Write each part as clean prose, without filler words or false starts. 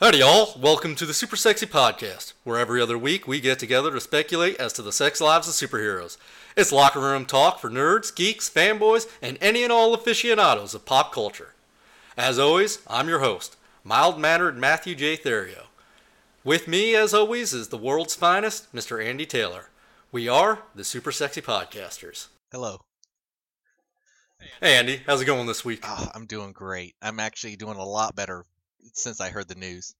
Howdy y'all, welcome to the Super Sexy Podcast, where every other week we get together to speculate as to the sex lives of superheroes. It's locker room talk for nerds, geeks, fanboys, and any and all aficionados of pop culture. As always, I'm your host, mild-mannered Matthew J. Therio. With me, as always, is the world's finest, Mr. Andy Taylor. We are the Super Sexy Podcasters. Hello. Hey Andy, how's it going this week? I'm doing great. I'm actually doing a lot better since I heard the news.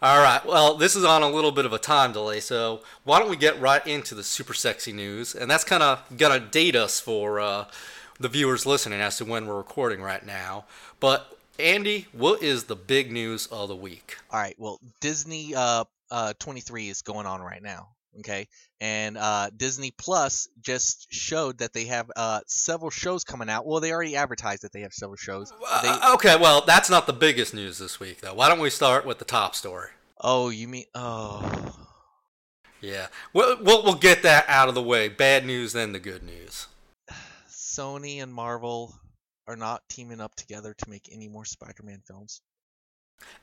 All right, well, this is on a little bit of a time delay, so why don't we get right into the super sexy news? And that's kind of going to date us for the viewers listening as to when we're recording right now. But, Andy, what is the big news of the week? All right, well, Disney 23 is going on right now, okay? And Disney Plus just showed that they have several shows coming out. Well, they already advertised that they have several shows. Okay, well, that's not the biggest news this week, though. Why don't we start with the top story? Oh, you mean... Oh. Yeah. We'll get that out of the way. Bad news, then the good news. Sony and Marvel are not teaming up together to make any more Spider-Man films.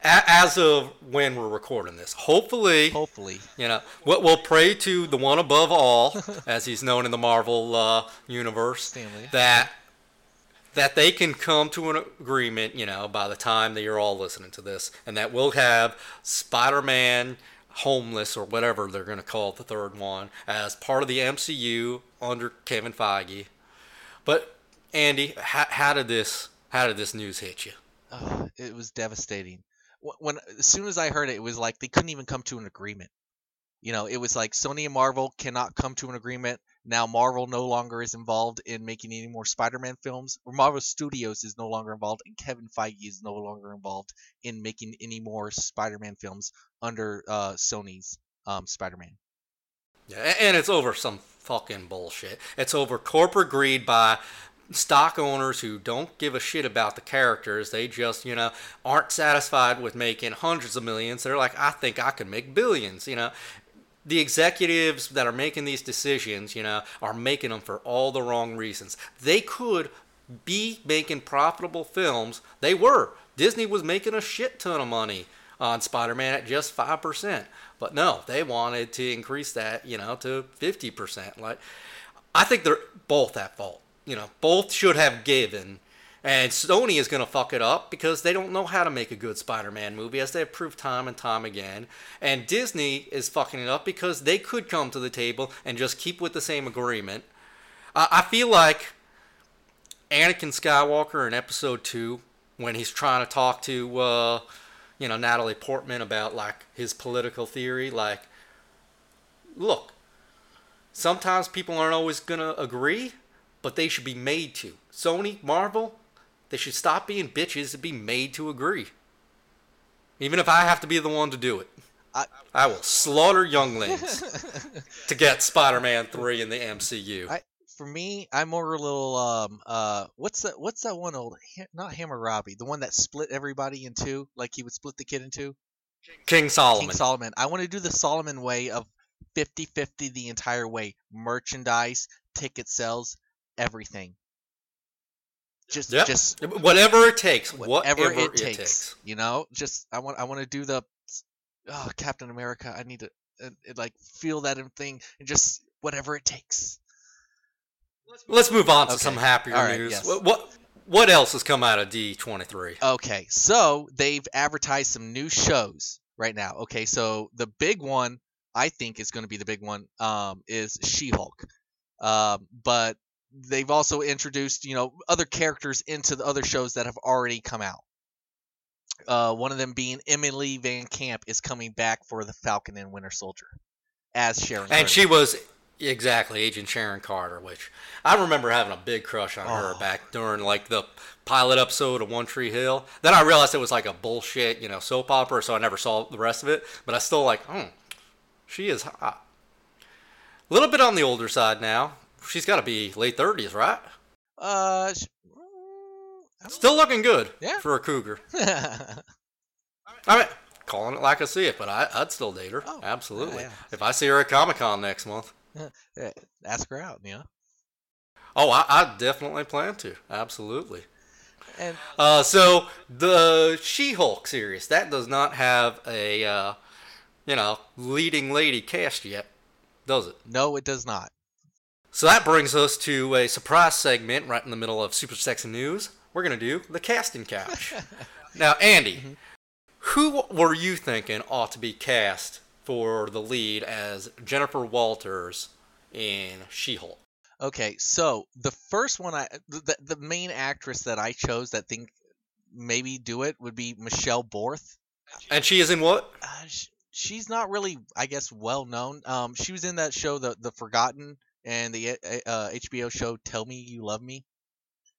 As of when we're recording this, hopefully, you know, we'll pray to the one above all, as he's known in the Marvel universe, Stanley, that they can come to an agreement, you know, by the time that you're all listening to this, and that we'll have Spider-Man Homeless, or whatever they're going to call it, the third one, as part of the MCU under Kevin Feige. But Andy, how did this news hit you? Oh, it was devastating. As soon as I heard it, it was like they couldn't even come to an agreement. You know, it was like Sony and Marvel cannot come to an agreement. Now Marvel no longer is involved in making any more Spider-Man films. Or Marvel Studios is no longer involved, and Kevin Feige is no longer involved in making any more Spider-Man films under Sony's Spider-Man. Yeah, and it's over some fucking bullshit. It's over corporate greed by stock owners who don't give a shit about the characters. They just, you know, aren't satisfied with making hundreds of millions. They're like, I think I can make billions, you know. The executives that are making these decisions, you know, are making them for all the wrong reasons. They could be making profitable films. They were. Disney was making a shit ton of money on Spider-Man at just 5%. But no, they wanted to increase that, you know, to 50%. Like, I think they're both at fault. You know, both should have given, and Sony is going to fuck it up because they don't know how to make a good Spider-Man movie, as they have proved time and time again, and Disney is fucking it up because they could come to the table and just keep with the same agreement. I feel like Anakin Skywalker in Episode 2, when he's trying to talk to, you know, Natalie Portman about, like, his political theory, like, look, sometimes people aren't always going to agree, but they should be made to. Sony, Marvel, they should stop being bitches and be made to agree. Even if I have to be the one to do it. I will slaughter younglings to get Spider-Man 3 in the MCU. I'm more a little, what's that one old, not Hammurabi, the one that split everybody in two, like he would split the kid in two? King Solomon. I want to do the Solomon way of 50-50 the entire way. Merchandise, ticket sales, everything. Just whatever it takes. You know, just I want to do the Captain America. I need to like feel that thing, and just whatever it takes. Let's move on to some happier news. Yes. What else has come out of D23? Okay, so they've advertised some new shows right now. Okay, so the big one, I think, is going to be the big one. Is She-Hulk, but they've also introduced, you know, other characters into the other shows that have already come out. One of them being Emily Van Camp is coming back for the Falcon and Winter Soldier as Sharon Carter. And she was exactly Agent Sharon Carter, which I remember having a big crush on her back during, like, the pilot episode of One Tree Hill. Then I realized it was, like, a bullshit, you know, soap opera, so I never saw the rest of it. But I still, like, she is hot. A little bit on the older side now. She's got to be late 30s, right? Still looking good for a cougar. All right. calling it like I see it, but I'd still date her. Oh, absolutely. Yeah. If I see her at Comic-Con next month. Ask her out, you know? Oh, I definitely plan to. Absolutely. And so the She-Hulk series, that does not have a, leading lady cast yet, does it? No, it does not. So that brings us to a surprise segment right in the middle of Super Sexy News. We're going to do the casting couch. Now, Andy, mm-hmm. Who were you thinking ought to be cast for the lead as Jennifer Walters in She-Hulk? Okay, so the first one, the main actress that I chose that think maybe do it would be Michelle Borth. And she is in what? She's not really, I guess, well known. She was in that show, The Forgotten, and the HBO show Tell Me You Love Me.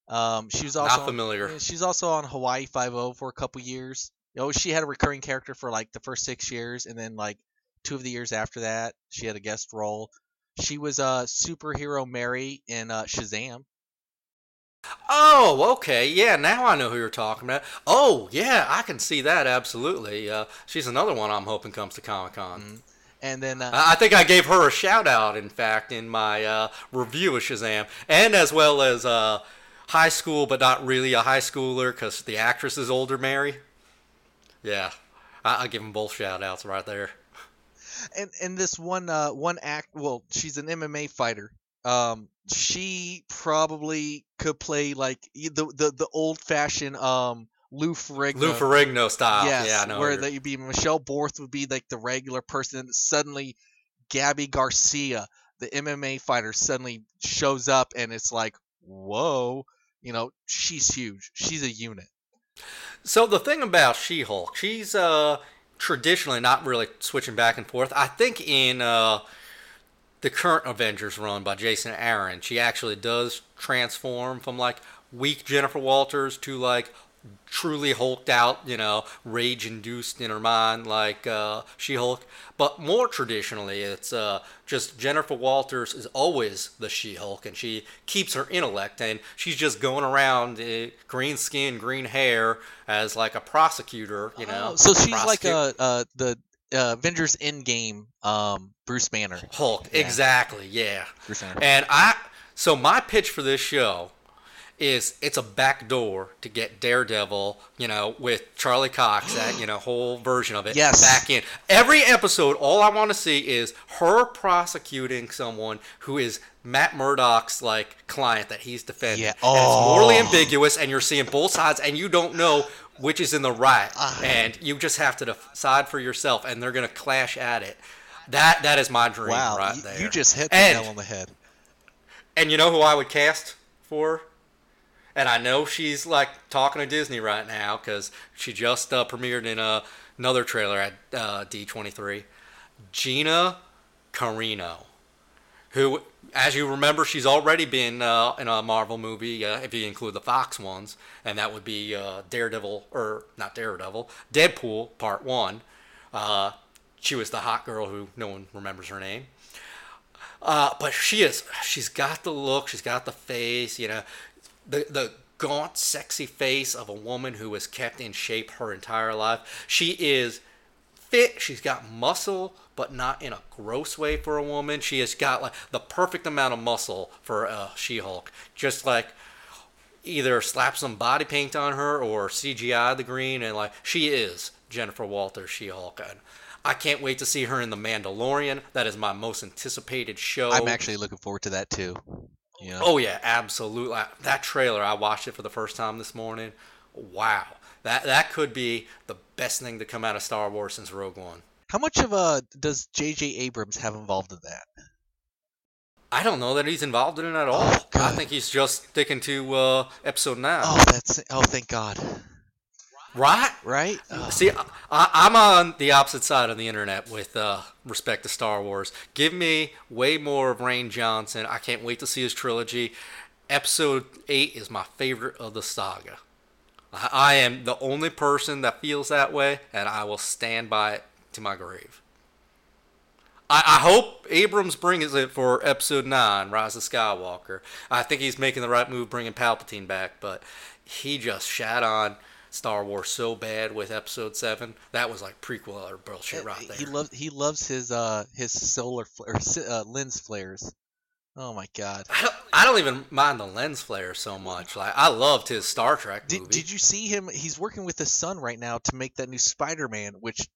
She was also not familiar. She's also on Hawaii Five-0 for a couple years. You know, she had a recurring character for like the first 6 years, and then like 2 of the years after that, she had a guest role. She was superhero Mary in Shazam. Oh, okay. Yeah, now I know who you're talking about. Oh, yeah, I can see that, absolutely. She's another one I'm hoping comes to Comic-Con. Mm-hmm. And then I think I gave her a shout-out, in fact, in my review of Shazam, and as well as high school, but not really a high schooler because the actress is older Mary. Yeah, I give them both shout-outs right there. And this one act, well, she's an MMA fighter. She probably could play like the old-fashioned Lou Ferrigno style. Yes, yeah, I know where that you'd be Michelle Borth would be like the regular person. And suddenly, Gabby Garcia, the MMA fighter, suddenly shows up, and it's like, whoa, you know, she's huge. She's a unit. So the thing about She-Hulk, she's traditionally not really switching back and forth. I think in the current Avengers run by Jason Aaron, she actually does transform from like weak Jennifer Walters to like truly hulked out, you know, rage induced in her mind like She-Hulk. But more traditionally, it's just Jennifer Walters is always the She-Hulk, and she keeps her intellect, and she's just going around green skin, green hair as like a prosecutor, you know. So she's like the Avengers Endgame Bruce Banner Hulk. Yeah. Exactly, yeah. Bruce Banner. And so my pitch for this show is it's a backdoor to get Daredevil, you know, with Charlie Cox, that, you know, whole version of it, yes, back in. Every episode, all I want to see is her prosecuting someone who is Matt Murdock's, like, client that he's defending. Yeah. Oh. And it's morally ambiguous, and you're seeing both sides, and you don't know which is in the right. And you just have to decide for yourself, and they're going to clash at it. That is my dream, wow, right there. You just hit the nail on the head. And you know who I would cast for? And I know she's, like, talking to Disney right now because she just premiered in another trailer at D23. Gina Carano, who, as you remember, she's already been in a Marvel movie, if you include the Fox ones, and that would be Deadpool Part 1. She was the hot girl who no one remembers her name. But she's got the look, she's got the face, you know. The gaunt, sexy face of a woman who was kept in shape her entire life. She is fit. She's got muscle, but not in a gross way for a woman. She has got like the perfect amount of muscle for She-Hulk. Just like either slap some body paint on her or CGI the green, and like she is Jennifer Walters She-Hulk. And I can't wait to see her in The Mandalorian. That is my most anticipated show. I'm actually looking forward to that too. Yeah. Oh, yeah, absolutely. That trailer, I watched it for the first time this morning. Wow. That could be the best thing to come out of Star Wars since Rogue One. How much of does J.J. Abrams have involved in that? I don't know that he's involved in it at all. Oh, I think he's just sticking to Episode 9. Oh, thank God. Right? Right? Oh. See, I'm on the opposite side of the internet with respect to Star Wars. Give me way more of Rian Johnson. I can't wait to see his trilogy. Episode 8 is my favorite of the saga. I am the only person that feels that way, and I will stand by it to my grave. I hope Abrams brings it for Episode 9, Rise of Skywalker. I think he's making the right move bringing Palpatine back, but he just shat on Star Wars so bad with Episode 7. That was like prequel or bullshit right there. He loves his solar lens flares. Oh my god! I don't even mind the lens flare so much. Like I loved his Star Trek movie. Did you see him? He's working with his son right now to make that new Spider-Man, which,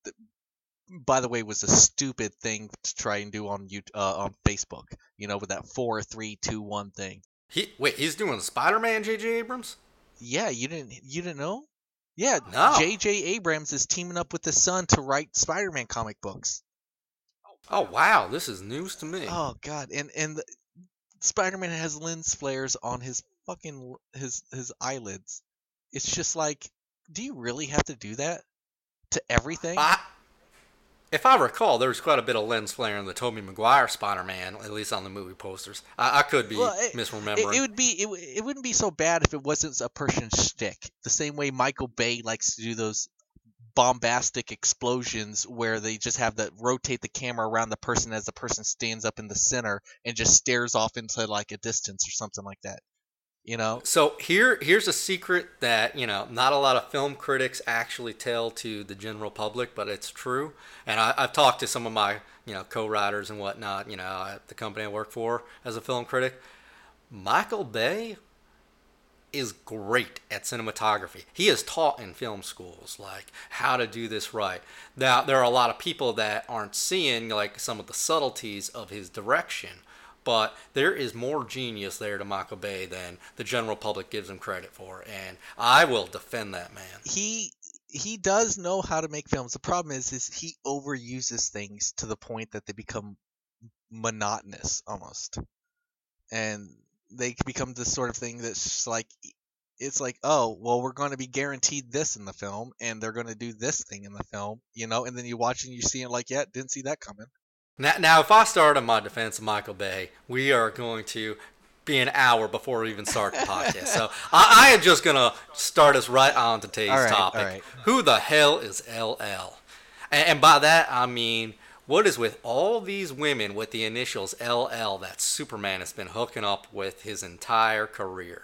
by the way, was a stupid thing to try and do on Facebook. You know, with that 4-3-2-1 thing. He's doing Spider-Man, J.J. Abrams? Yeah, you didn't know? Yeah, no. J.J. Abrams is teaming up with his son to write Spider-Man comic books. Oh wow, this is news to me. Oh god, and Spider-Man has lens flares on his fucking his eyelids. It's just like, do you really have to do that to everything? If I recall, there was quite a bit of lens flare in the Tobey Maguire Spider-Man, at least on the movie posters. I could be misremembering. It wouldn't be so bad if it wasn't a person's shtick. The same way Michael Bay likes to do those bombastic explosions where they just have to rotate the camera around the person as the person stands up in the center and just stares off into like a distance or something like that. You know, so here's a secret that, you know, not a lot of film critics actually tell to the general public, but it's true. And I've talked to some of my, you know, co-writers and whatnot, you know, at the company I work for as a film critic. Michael Bay is great at cinematography. He is taught in film schools, like, how to do this right. Now, there are a lot of people that aren't seeing, like, some of the subtleties of his direction. But there is more genius there to Michael Bay than the general public gives him credit for, and I will defend that man. He does know how to make films. The problem is he overuses things to the point that they become monotonous almost, and they become this sort of thing that's just like, it's like, oh well, we're going to be guaranteed this in the film, and they're going to do this thing in the film, you know. And then you watch and you see it like, yeah, didn't see that coming. Now, if I start on my defense of Michael Bay, we are going to be an hour before we even start the podcast. So I am just going to start us right on today's topic. Right. Who the hell is LL? And by that, I mean, what is with all these women with the initials LL that Superman has been hooking up with his entire career?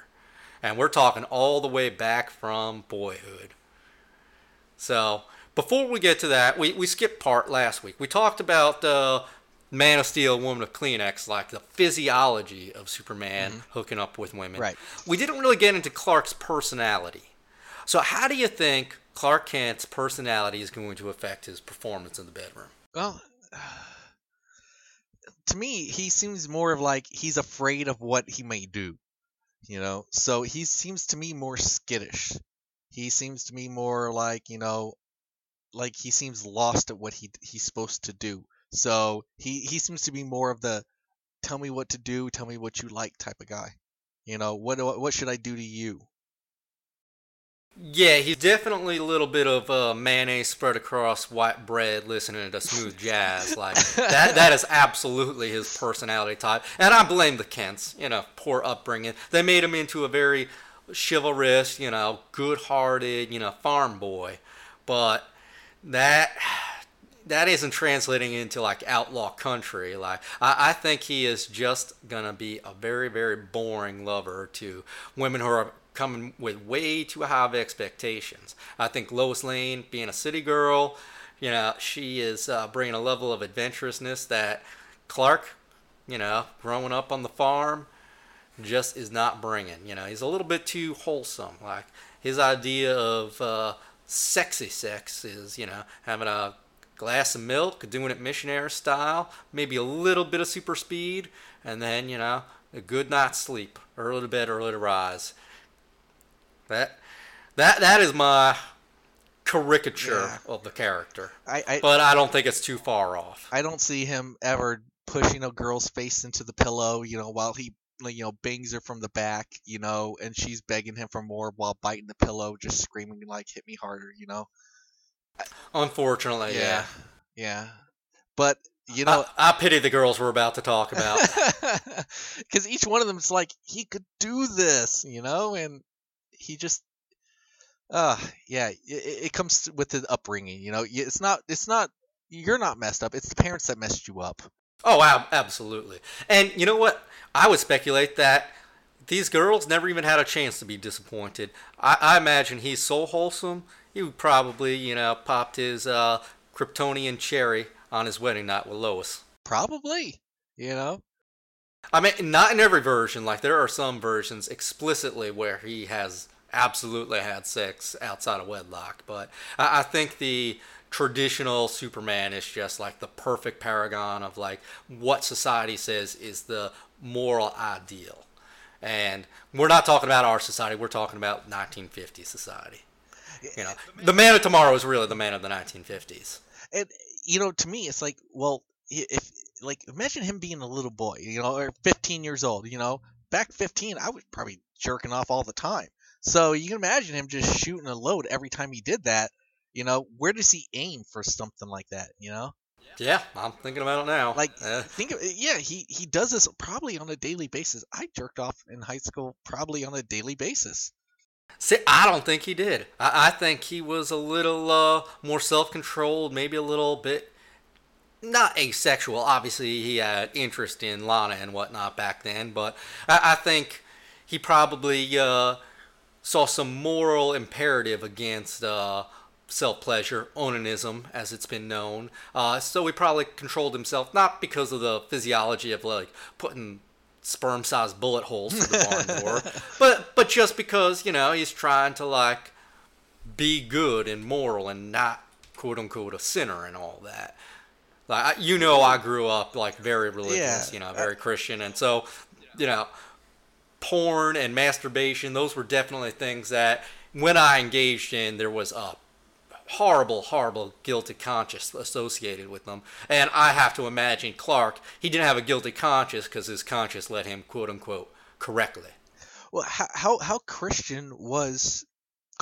And we're talking all the way back from Boyhood. So before we get to that, we skipped part last week. We talked about Man of Steel, Woman of Kleenex, like the physiology of Superman hooking up with women. Right. We didn't really get into Clark's personality. So how do you think Clark Kent's personality is going to affect his performance in the bedroom? Well, to me, he seems more of like he's afraid of what he may do, you know? So he seems to me more skittish. He seems to me more like, you know, like he seems lost at what he's supposed to do. So he seems to be more of the tell me what to do, tell me what you like type of guy. You know, what should I do to you? Yeah, he's definitely a little bit of mayonnaise spread across white bread listening to smooth jazz. Like that is absolutely his personality type. And I blame the Kents, you know, poor upbringing. They made him into a very chivalrous, you know, good-hearted, you know, farm boy. But that isn't translating into like outlaw country. Like I think he is just gonna be a very, very boring lover to women who are coming with way too high of expectations. I think Lois Lane, being a city girl, you know, she is bringing a level of adventurousness that Clark, you know, growing up on the farm, just is not bringing. You know, he's a little bit too wholesome. Like his idea of sexy sex is, you know, having a glass of milk, doing it missionary style, maybe a little bit of super speed, and then, you know, a good night's sleep, early to bed, early to rise. That is my caricature of the character. But I don't think it's too far off. I don't see him ever pushing a girl's face into the pillow, you know, while he, you know, bangs her from the back, you know, and she's begging him for more while biting the pillow, just screaming like, hit me harder, you know. Unfortunately, yeah. But, you know, I pity the girls we're about to talk about. Because each one of them is like, he could do this, you know, and he just, it comes with the upbringing, you know. It's not, you're not messed up. It's the parents that messed you up. Oh, absolutely. And you know what? I would speculate that These girls never even had a chance to be disappointed. I imagine he's so wholesome, he would probably, popped his Kryptonian cherry on his wedding night with Lois. Probably, I mean, not in every version. Like, there are some versions explicitly where he has absolutely had sex outside of wedlock. But I think the traditional Superman is just, like, the perfect paragon of, like, what society says is the moral ideal. And we're not talking about our society. We're talking about 1950s society. The man of tomorrow is really the man of the 1950s. And, to me, it's like, well, if imagine him being a little boy, or 15 years old, Back 15, I was probably jerking off all the time. So you can imagine him just shooting a load every time he did that. Where does he aim for something like that, Yeah, I'm thinking about it now. He does this probably on a daily basis. I jerked off in high school probably on a daily basis. See, I don't think he did. I think he was a little more self-controlled, maybe a little bit not asexual. Obviously, he had interest in Lana and whatnot back then, but I think he probably saw some moral imperative against self-pleasure, onanism, as it's been known. So he probably controlled himself, not because of the physiology of, putting sperm-sized bullet holes through the barn door, but just because, he's trying to, be good and moral and not, quote-unquote, a sinner and all that. I grew up, very religious, very Christian, and so, porn and masturbation, those were definitely things that, when I engaged in, there was a horrible, horrible guilty conscience associated with them. And I have to imagine Clark, he didn't have a guilty conscience because his conscience led him, quote-unquote, correctly. Well, how Christian was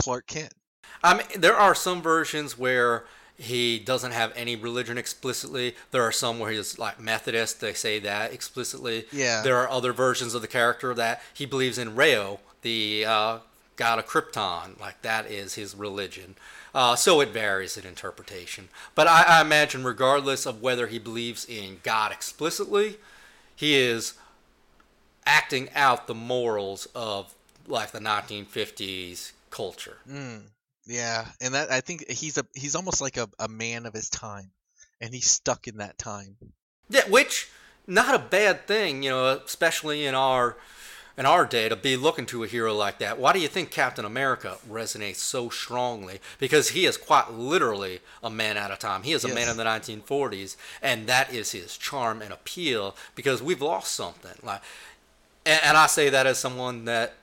Clark Kent? I mean, there are some versions where he doesn't have any religion explicitly. There are some where he's Methodist. They say that explicitly. Yeah. There are other versions of the character that he believes in Reo, the god of Krypton. That is his religion. So it varies in interpretation. But I imagine regardless of whether he believes in God explicitly, he is acting out the morals of, the 1950s culture. Mm. Yeah, and that, I think he's almost like a man of his time, and he's stuck in that time. Yeah, which not a bad thing, especially in our day to be looking to a hero like that. Why do you think Captain America resonates so strongly? Because he is quite literally a man out of time. He is a man of the 1940s, and that is his charm and appeal. Because we've lost something, and I say that as someone that.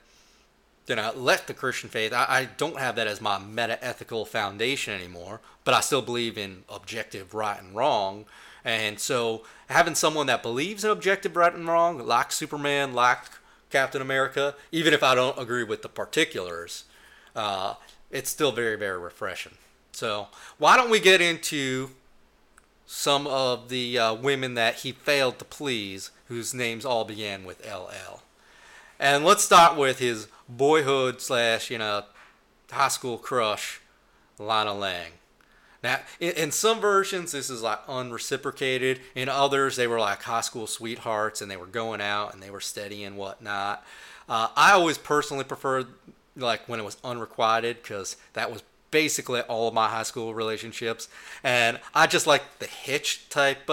Left the Christian faith. I don't have that as my meta-ethical foundation anymore, but I still believe in objective right and wrong. And so having someone that believes in objective right and wrong, like Superman, like Captain America, even if I don't agree with the particulars, it's still very, very refreshing. So why don't we get into some of the women that he failed to please, whose names all began with LL. And let's start with his boyhood / high school crush, Lana Lang. Now, in some versions, this is unreciprocated. In others, they were high school sweethearts, and they were going out, and they were steady and whatnot. I always personally preferred when it was unrequited, because that was basically all of my high school relationships. And I just like the Hitch type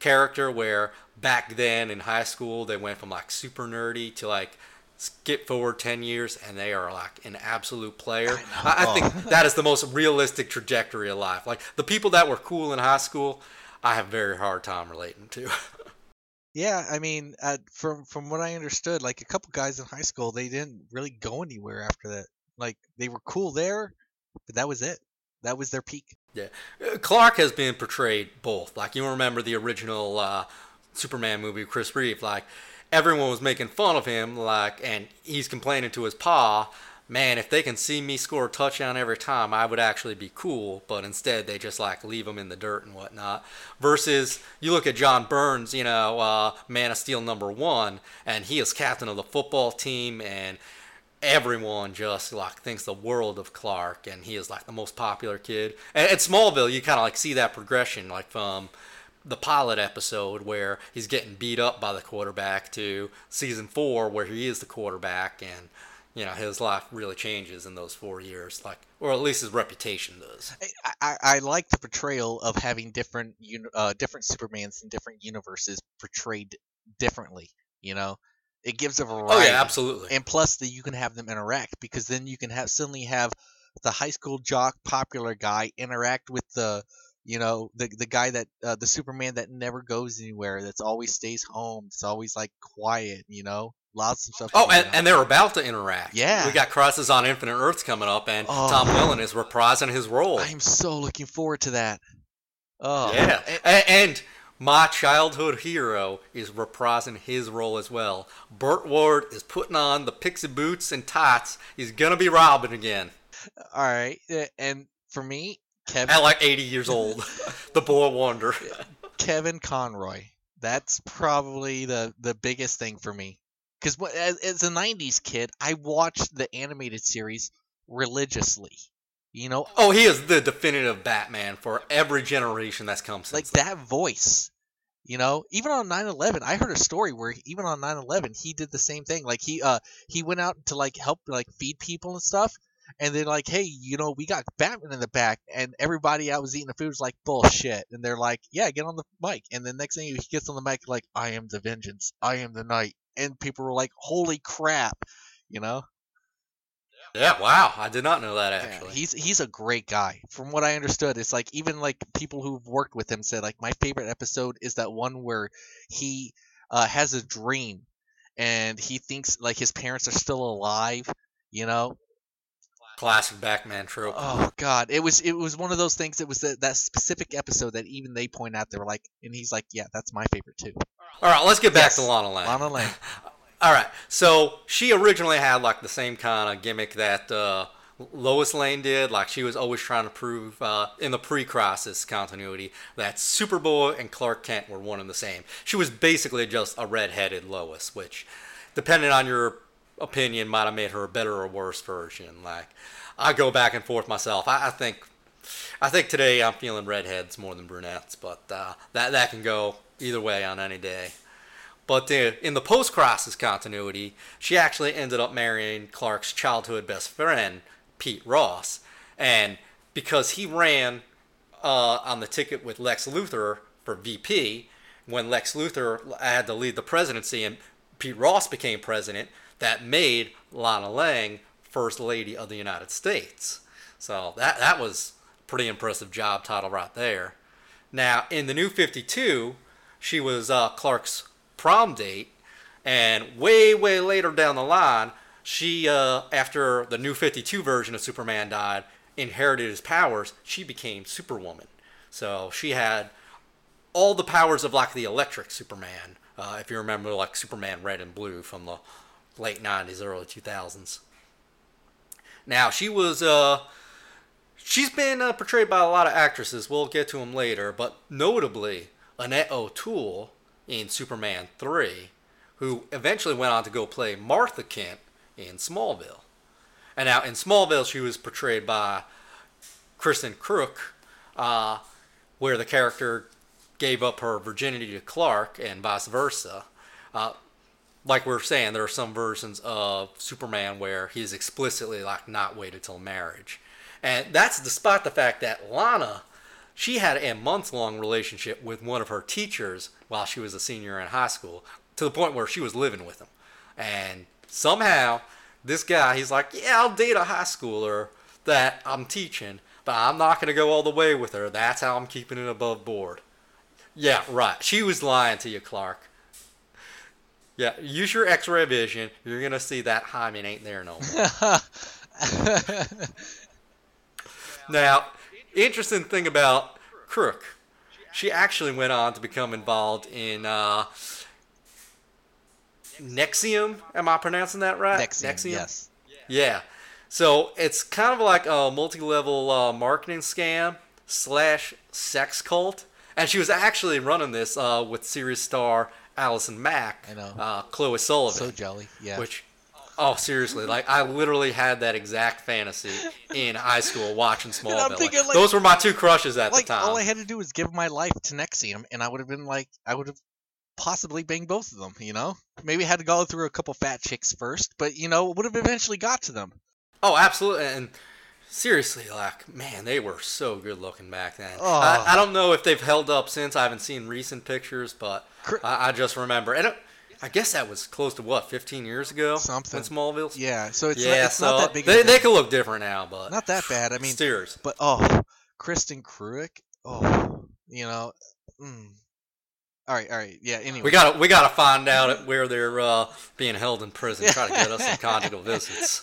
character where back then in high school they went from super nerdy to skip forward 10 years and they are an absolute player. I think that is the most realistic trajectory of life. The people that were cool in high school, I have a very hard time relating to. Yeah, I mean, from what I understood, a couple guys in high school, they didn't really go anywhere after that. They were cool there, but that was it. That was their peak. Yeah. Clark has been portrayed both. You remember the original Superman movie with Chris Reeve. Everyone was making fun of him, and he's complaining to his pa, man, if they can see me score a touchdown every time, I would actually be cool. But instead, they just, leave him in the dirt and whatnot. Versus, you look at John Burns, Man of Steel #1, and he is captain of the football team, and everyone just thinks the world of Clark, and he is the most popular kid. And at Smallville, you kind of see that progression from the pilot episode where he's getting beat up by the quarterback to season 4 where he is the quarterback, and you know, his life really changes in those 4 years, like, or at least his reputation does. I like the portrayal of having different Supermans in different universes portrayed differently. You know, it gives a variety. Oh yeah, absolutely. And plus, that you can have them interact, because then you can suddenly have the high school jock, popular guy interact with the guy that the Superman that never goes anywhere, that's always stays home, it's always like quiet, you know. Lots of stuff. Oh, and they're about to interact. Yeah. We got Crisis on Infinite Earths coming up, and Tom Welling is reprising his role. I'm so looking forward to that. Oh. Yeah. And my childhood hero is reprising his role as well. Burt Ward is putting on the pixie boots and tights. He's going to be Robin again. All right. And for me, Kevin... At like 80 years old. The boy wonder. Kevin Conroy. That's probably the biggest thing for me. Because as a 90s kid, I watched the animated series religiously, you know? Oh, he is the definitive Batman for every generation that's come since. Like, that voice, you know? Even on 9/11, I heard a story where even on 9/11, he did the same thing. Like, he went out to, like, help, like, feed people and stuff. And they're like, hey, you know, we got Batman in the back. And everybody out was eating the food was like, bullshit. And they're like, yeah, get on the mic. And the next thing he gets on the mic, like, I am the vengeance. I am the night. And people were like, holy crap, you know? Yeah, wow. I did not know that, actually. Yeah, he's a great guy. From what I understood, it's like even like people who've worked with him said, like, my favorite episode is that one where he has a dream and he thinks like his parents are still alive, you know? Classic Batman trope. Oh, God. It was one of those things. It was that specific episode that even they point out. They were like, and he's like, yeah, that's my favorite, too. All right, let's get back to Lana Lang. Lana Lang. All right, so she originally had, like, the same kind of gimmick that Lois Lane did. Like, she was always trying to prove, in the pre-Crisis continuity, that Superboy and Clark Kent were one and the same. She was basically just a red-headed Lois, which, depending on your opinion, might have made her a better or worse version. Like, I go back and forth myself. I think today I'm feeling redheads more than brunettes, but that can go... either way on any day. But in the post-Crisis continuity, she actually ended up marrying Clark's childhood best friend, Pete Ross. And because he ran on the ticket with Lex Luthor for VP, when Lex Luthor had to leave the presidency and Pete Ross became president, that made Lana Lang First Lady of the United States. So that was a pretty impressive job title right there. Now, in the New 52... she was Clark's prom date, and way, way later down the line, she, after the New 52 version of Superman died, inherited his powers, she became Superwoman. So she had all the powers of, like, the electric Superman, if you remember, like, Superman Red and Blue from the late 90s, early 2000s. Now, she was... she's been portrayed by a lot of actresses. We'll get to them later, but notably... Annette O'Toole in Superman 3, who eventually went on to go play Martha Kent in Smallville. And now in Smallville, she was portrayed by Kristin Kreuk, where the character gave up her virginity to Clark and vice versa. Like we were saying, there are some versions of Superman where he's explicitly like not waited till marriage. And that's despite the fact that Lana... she had a month-long relationship with one of her teachers while she was a senior in high school, to the point where she was living with him. And somehow, this guy, he's like, yeah, I'll date a high schooler that I'm teaching, but I'm not going to go all the way with her. That's how I'm keeping it above board. Yeah, right. She was lying to you, Clark. Yeah, use your x-ray vision. You're going to see that hymen ain't there no more. Now... interesting thing about Kreuk, she actually went on to become involved in NXIVM. Am I pronouncing that right? NXIVM, yes. Yeah. So it's kind of like a multi-level marketing scam / sex cult. And she was actually running this with series star Allison Mack, Chloe Sullivan. So jelly, yeah. Which, Oh, seriously. Like, I literally had that exact fantasy in high school watching Smallville. Thinking, like, those were my two crushes at the time. All I had to do was give my life to NXIVM, and I would have been like, I would have possibly banged both of them, you know? Maybe I had to go through a couple fat chicks first, but, you know, would have eventually got to them. Oh, absolutely. And seriously, like, man, they were so good looking back then. Oh. I don't know if they've held up since. I haven't seen recent pictures, but I just remember. And I guess that was close to, what, 15 years ago? Something. In Smallville? Yeah, so it's not that big. They can look different now, but. Not that bad. I mean, seriously. But, Kristin Kreuk. Oh, you know. Mm. All right, yeah, anyway. We gotta find out where they're being held in prison, try to get us some conjugal visits.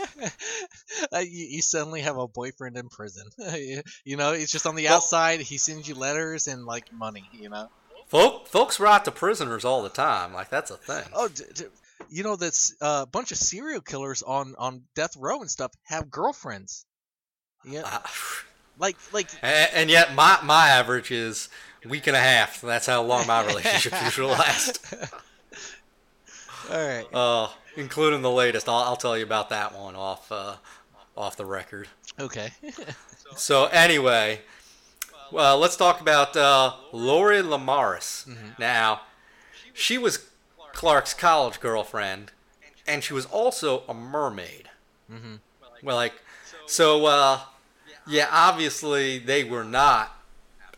You suddenly have a boyfriend in prison. You know, he's just on the outside, he sends you letters and, like, money, you know? Folks write to prisoners all the time, like, that's a thing. Oh, you know, that's a bunch of serial killers on death row and stuff have girlfriends. Yeah. And yet my average is... week and a half. That's how long my relationship usually lasts. All right. Including the latest. I'll tell you about that one off the record. Okay. So anyway, let's talk about Lori Lamaris. Mm-hmm. Now, she was Clark's college girlfriend, and she was also a mermaid. Mm-hmm. Well, like, so yeah, obviously they were not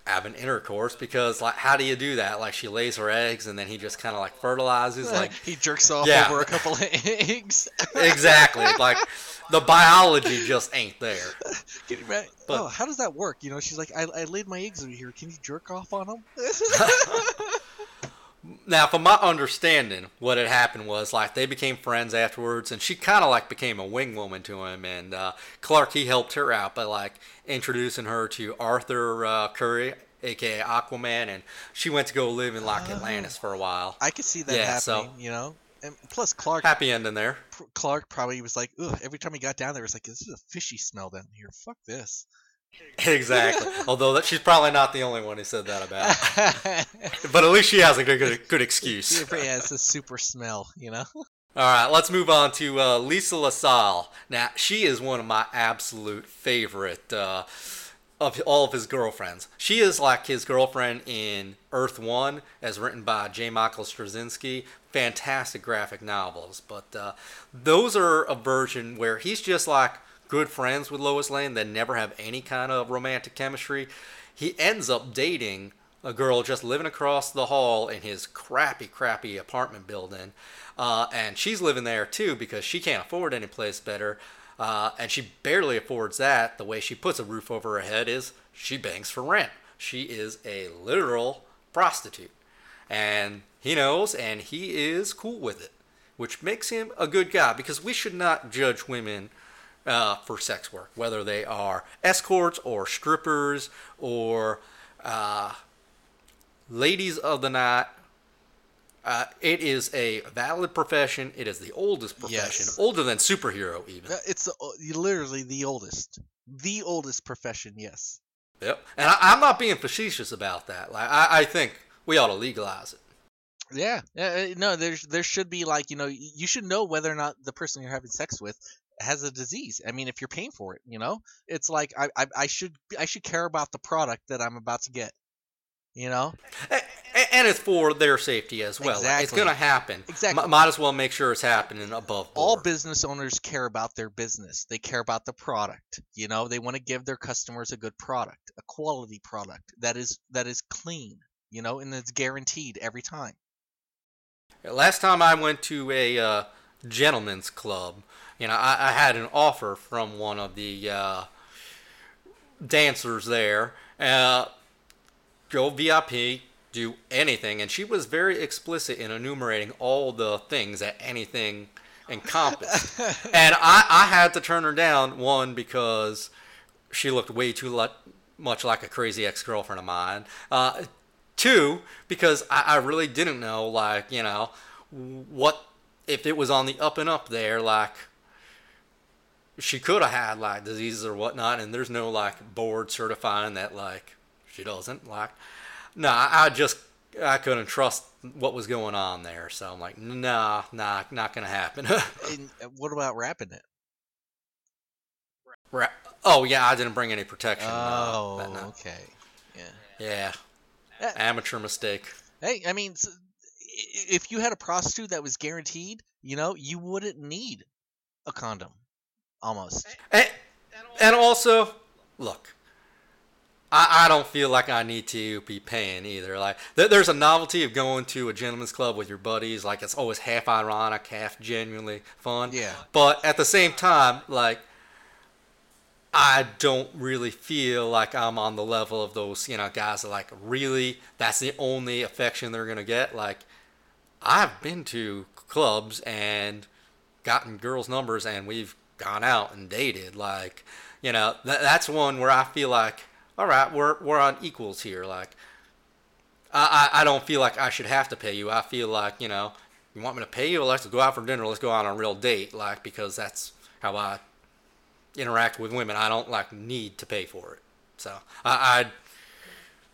having intercourse, because, like, how do you do that? Like, she lays her eggs and then he just kind of, like, fertilizes, like, he jerks off over a couple of eggs. Exactly. Like, the biology just ain't there. Can you imagine? But, how does that work? You know, she's like, I laid my eggs over here, can you jerk off on them? Now, from my understanding, what had happened was, like, they became friends afterwards, and she kind of, like, became a wing woman to him, and Clark, he helped her out by, like, introducing her to Arthur Curry, a.k.a. Aquaman, and she went to go live in, like, Atlantis for a while. I could see that happening, you know? And plus, Clark... happy ending there. Clark probably was like, ugh, every time he got down there, it was like, this is a fishy smell down here, fuck this. Exactly. Although she's probably not the only one who said that about. But at least she has a good excuse. Yeah, it's a super smell, you know? Alright, let's move on to Lisa LaSalle. Now, she is one of my absolute favorite of all of his girlfriends. She is, like, his girlfriend in Earth One, as written by J. Michael Straczynski. Fantastic graphic novels. But those are a version where he's just, like, good friends with Lois Lane that never have any kind of romantic chemistry. He ends up dating a girl just living across the hall in his crappy apartment building. And she's living there too because she can't afford any place better. And she barely affords that. The way she puts a roof over her head is she bangs for rent. She is a literal prostitute. And he knows, and he is cool with it, which makes him a good guy, because we should not judge women for sex work, whether they are escorts or strippers or ladies of the night. It is a valid profession. It is the oldest profession, older than superhero even. It's literally the oldest profession, yes. Yep, and I'm not being facetious about that. Like, I think we ought to legalize it. Yeah, no, there should be, like, you know, you should know whether or not the person you're having sex with has a disease. I mean, if you're paying for it, you know, it's like I should care about the product that I'm about to get, you know, and it's for their safety as well. Exactly. It's gonna happen. Exactly. Might as well make sure it's happening above board. All business owners care about their business. They care about the product. You know, they want to give their customers a good product, a quality product that is clean, you know, and it's guaranteed every time. Last time I went to a gentleman's club. You know, I had an offer from one of the dancers there. Go VIP, do anything. And she was very explicit in enumerating all the things that anything encompassed. And I had to turn her down, one, because she looked way too much like a crazy ex-girlfriend of mine. Two, because I really didn't know, like, you know, what if it was on the up and up there, like... she could have had, like, diseases or whatnot, and there's no, like, board certifying that, like, she doesn't. Like, no, I just I couldn't trust what was going on there. So I'm like, nah, not going to happen. And what about wrapping it? Oh, yeah, I didn't bring any protection. Oh, that night. Okay. Yeah. Amateur mistake. Hey, I mean, if you had a prostitute that was guaranteed, you wouldn't need a condom. Almost. And also, look, I don't feel like I need to be paying either. Like, there's a novelty of going to a gentleman's club with your buddies. Like, it's always half ironic, half genuinely fun. Yeah. But at the same time, like, I don't really feel like I'm on the level of those, guys that like, really, that's the only affection they're going to get. Like, I've been to clubs and gotten girls' numbers and we've gone out and dated. Like, that's one where I feel like, all right, we're on equals here. Like, I don't feel like I should have to pay you. I feel like, you want me to pay you? Well, let's go out for dinner. Let's go out on a real date. Like, because that's how I interact with women. I don't need to pay for it. So I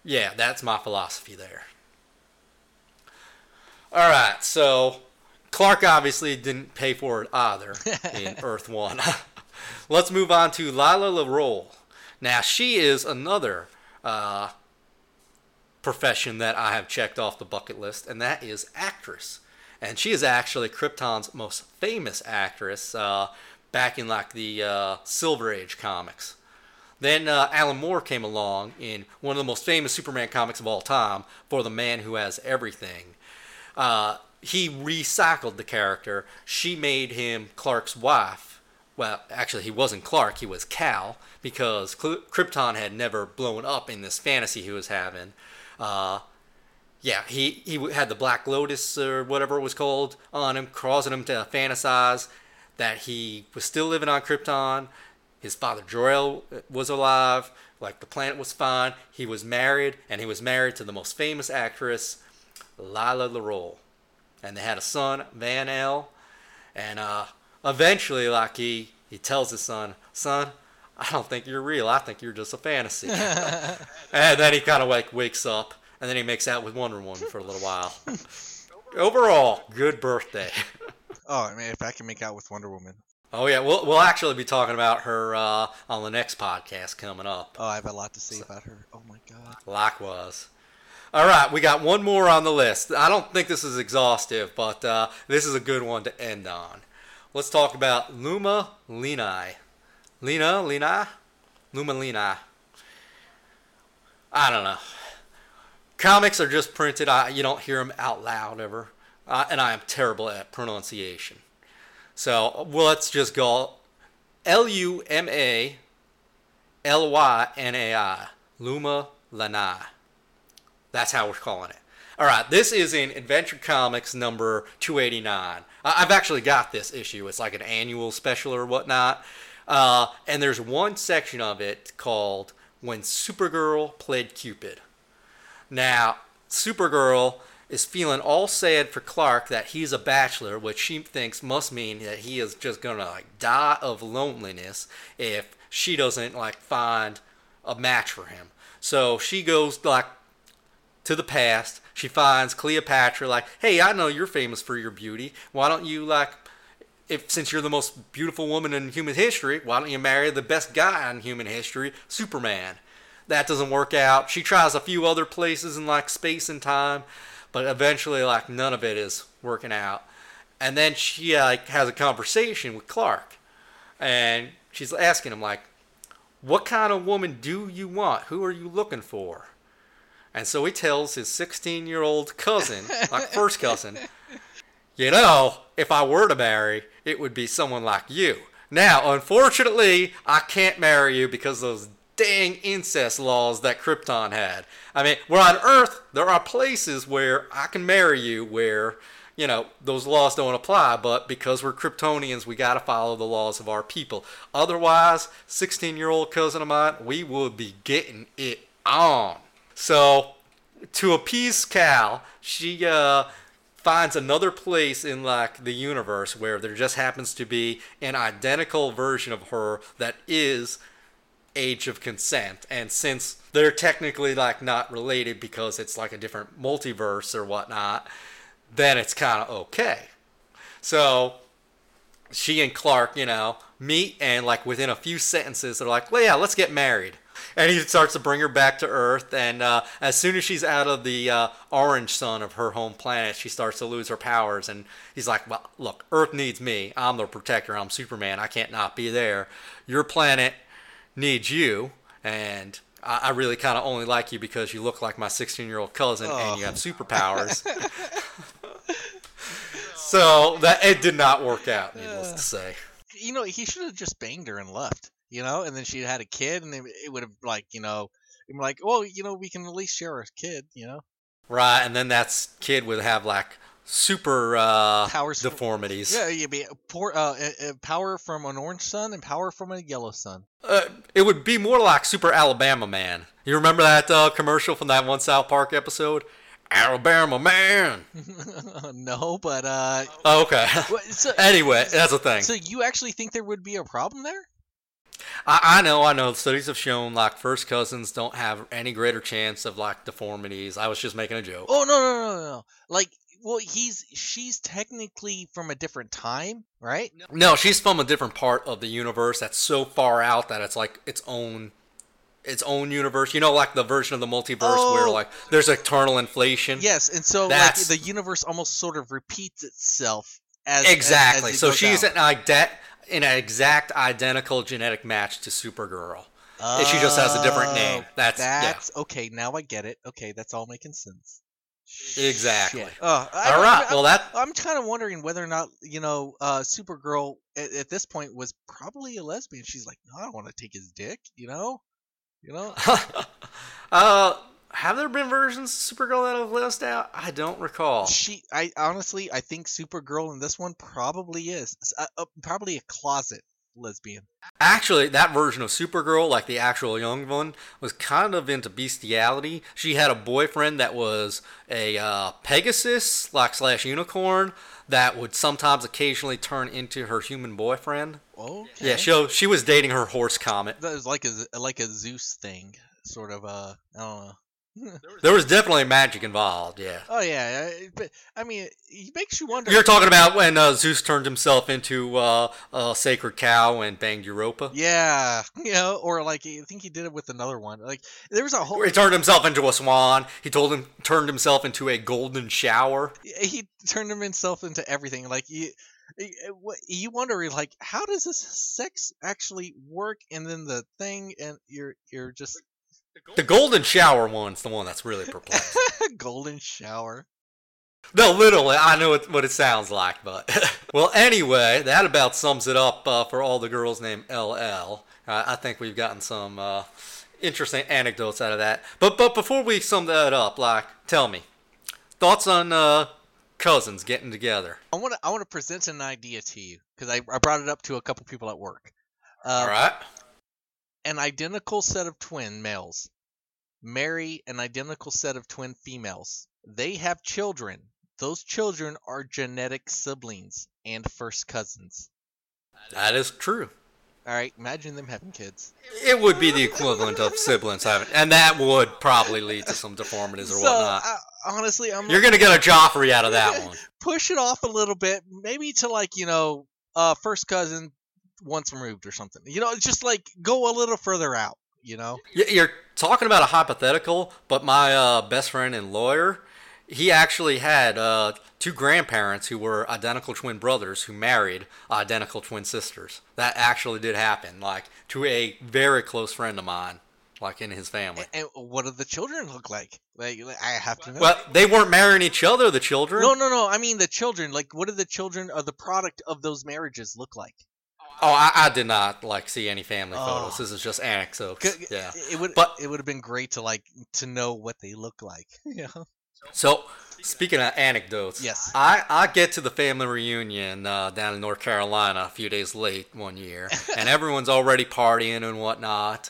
that's my philosophy there. All right, so Clark obviously didn't pay for it either in Earth One. Let's move on to Lila LaRoll. Now, she is another profession that I have checked off the bucket list, and that is actress. And she is actually Krypton's most famous actress back in, the Silver Age comics. Then Alan Moore came along in one of the most famous Superman comics of all time, For the Man Who Has Everything. He recycled the character. She made him Clark's wife. Well, actually, he wasn't Clark, he was Kal, because Krypton had never blown up in this fantasy he was having. He had the Black Lotus, or whatever it was called, on him, causing him to fantasize that he was still living on Krypton, his father Jor-El was alive, the planet was fine, he was married, and he was married to the most famous actress, Lila LaRoll. And they had a son, Van El, and, eventually, he tells his son, I don't think you're real. I think you're just a fantasy. And then he kind of, wakes up, and then he makes out with Wonder Woman for a little while. Overall, good birthday. Oh, I mean, if I can make out with Wonder Woman. Oh, yeah. We'll actually be talking about her on the next podcast coming up. Oh, I have a lot to say about her. Oh, my God. Likewise. All right, we got one more on the list. I don't think this is exhaustive, but this is a good one to end on. Let's talk about Luma Linai. Luma Linai. I don't know. Comics are just printed. You don't hear them out loud ever. And I am terrible at pronunciation. So let's just go Lumalynai. Luma Linai. That's how we're calling it. All right, this is in Adventure Comics number 289. I've actually got this issue. It's an annual special or whatnot. And there's one section of it called When Supergirl Played Cupid. Now, Supergirl is feeling all sad for Clark that he's a bachelor, which she thinks must mean that he is just going to die of loneliness if she doesn't find a match for him. So she goes to the past. She finds Cleopatra, hey, I know you're famous for your beauty. Why don't you, since you're the most beautiful woman in human history, why don't you marry the best guy in human history, Superman? That doesn't work out. She tries a few other places in, space and time, but eventually, none of it is working out. And then she, has a conversation with Clark, and she's asking him, what kind of woman do you want? Who are you looking for? And so he tells his 16-year-old cousin, first cousin, if I were to marry, it would be someone like you. Now, unfortunately, I can't marry you because of those dang incest laws that Krypton had. I mean, we're on Earth. There are places where I can marry you where, those laws don't apply. But because we're Kryptonians, we got to follow the laws of our people. Otherwise, 16-year-old cousin of mine, we would be getting it on. So, to appease Kal, she finds another place in, the universe where there just happens to be an identical version of her that is age of consent. And since they're technically like not related because it's like a different multiverse or whatnot, then it's kind of okay. So she and Clark, you know, meet, and like within a few sentences, they're like, well, yeah, let's get married. And he starts to bring her back to Earth, and as soon as she's out of the orange sun of her home planet, she starts to lose her powers, and he's like, well, look, Earth needs me. I'm the protector. I'm Superman. I can't not be there. Your planet needs you, and I really kind of only like you because you look like my 16-year-old cousin, and you have superpowers. So that it did not work out, needless to say. You know, he should have just banged her and left. You know, and then she had a kid, and it would have, like, you know, like, well, you know, we can at least share a kid, you know? Right, and then that kid would have, like, super deformities. Yeah, you'd be power from an orange sun and power from a yellow sun. It would be more like Super Alabama Man. You remember that commercial from that one South Park episode? Alabama Man. No, but... Oh, okay. So, anyway, that's a thing. So you actually think there would be a problem there? I know. Studies have shown, like, first cousins don't have any greater chance of, like, deformities. I was just making a joke. Oh, no. Like, well, she's technically from a different time, right? No, she's from a different part of the universe that's so far out that it's, like, its own universe. You know, like, the version of the multiverse where, like, there's eternal inflation? Yes, and so, like, the universe almost sort of repeats itself as exactly. As so she's out. In an exact identical genetic match to Supergirl. Oh, she just has a different name. That's okay, now I get it. Okay, that's all making sense. Exactly. All right. I'm kind of wondering whether or not, you know, Supergirl at this point was probably a lesbian. She's like, no, I don't want to take his dick, you know? You know? Have there been versions of Supergirl that have lived out? I don't recall. I think Supergirl in this one probably is. It's probably a closet lesbian. Actually, that version of Supergirl, like the actual young one, was kind of into bestiality. She had a boyfriend that was a Pegasus, like, slash unicorn, that would sometimes occasionally turn into her human boyfriend. Okay. Yeah, she was dating her horse comet. That was like a Zeus thing, sort of, I don't know. There was definitely magic involved, yeah. Oh, yeah. But, I mean, it makes you wonder. You're talking about when Zeus turned himself into a sacred cow and banged Europa? Yeah. You know, or, like, I think he did it with another one. Like, there was a whole... He turned himself into a swan. Turned himself into a golden shower. He turned himself into everything. Like, you wonder, like, how does this sex actually work? And then the thing, and you're just... The golden shower one's the one that's really perplexing. Golden shower. No, literally, I know what it sounds like, but... Well, anyway, that about sums it up for all the girls named LL. I think we've gotten some interesting anecdotes out of that. But before we sum that up, like, tell me, thoughts on cousins getting together? I want to present an idea to you, because I brought it up to a couple people at work. All right. An identical set of twin males marry an identical set of twin females. They have children. Those children are genetic siblings and first cousins. That is true. All right, imagine them having kids. It would be the equivalent of siblings having, and that would probably lead to some deformities or whatnot. Honestly, you're going to get a Joffrey out of that one. Push it off a little bit, maybe to, like, you know, first cousin. Once removed or something, you know, just like go a little further out, you know. You're talking about a hypothetical, but my best friend and lawyer, he actually had two grandparents who were identical twin brothers who married identical twin sisters. That actually did happen, like, to a very close friend of mine, like, in his family. And what do the children look like? I have to know. Well, they weren't marrying each other, the children. No, I mean the children, like, what do the children of the product of those marriages look like? Oh, I did not, like, see any family photos. This is just anecdotes. Yeah, it would have been great to, like, to know what they look like. Yeah. So, speaking of anecdotes, yes, I get to the family reunion down in North Carolina a few days late one year, and everyone's already partying and whatnot.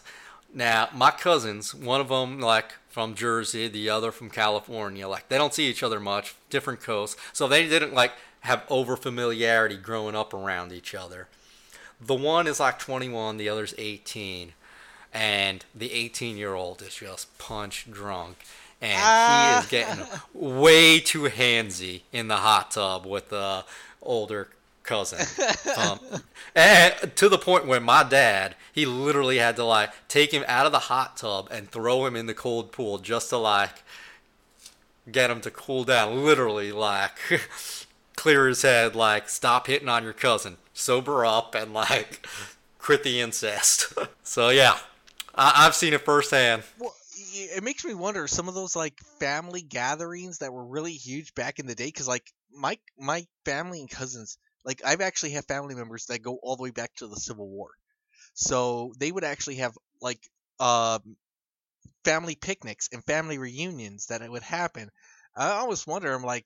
Now, my cousins, one of them, like, from Jersey, the other from California, like, they don't see each other much, different coasts, so they didn't, like, have over-familiarity growing up around each other. The one is like 21, the other's 18. and the 18-year-old is just punch drunk, and he is getting way too handsy in the hot tub with the older cousin, and to the point where my dad, he literally had to like take him out of the hot tub and throw him in the cold pool just to like get him to cool down, literally like clear his head, like stop hitting on your cousin, sober up, and like quit the incest. So yeah, I've seen it firsthand. Well, it makes me wonder some of those like family gatherings that were really huge back in the day, because like my family and cousins, like, I've actually had family members that go all the way back to the Civil War. So they would actually have, like, family picnics and family reunions that it would happen. I always wonder, I'm like,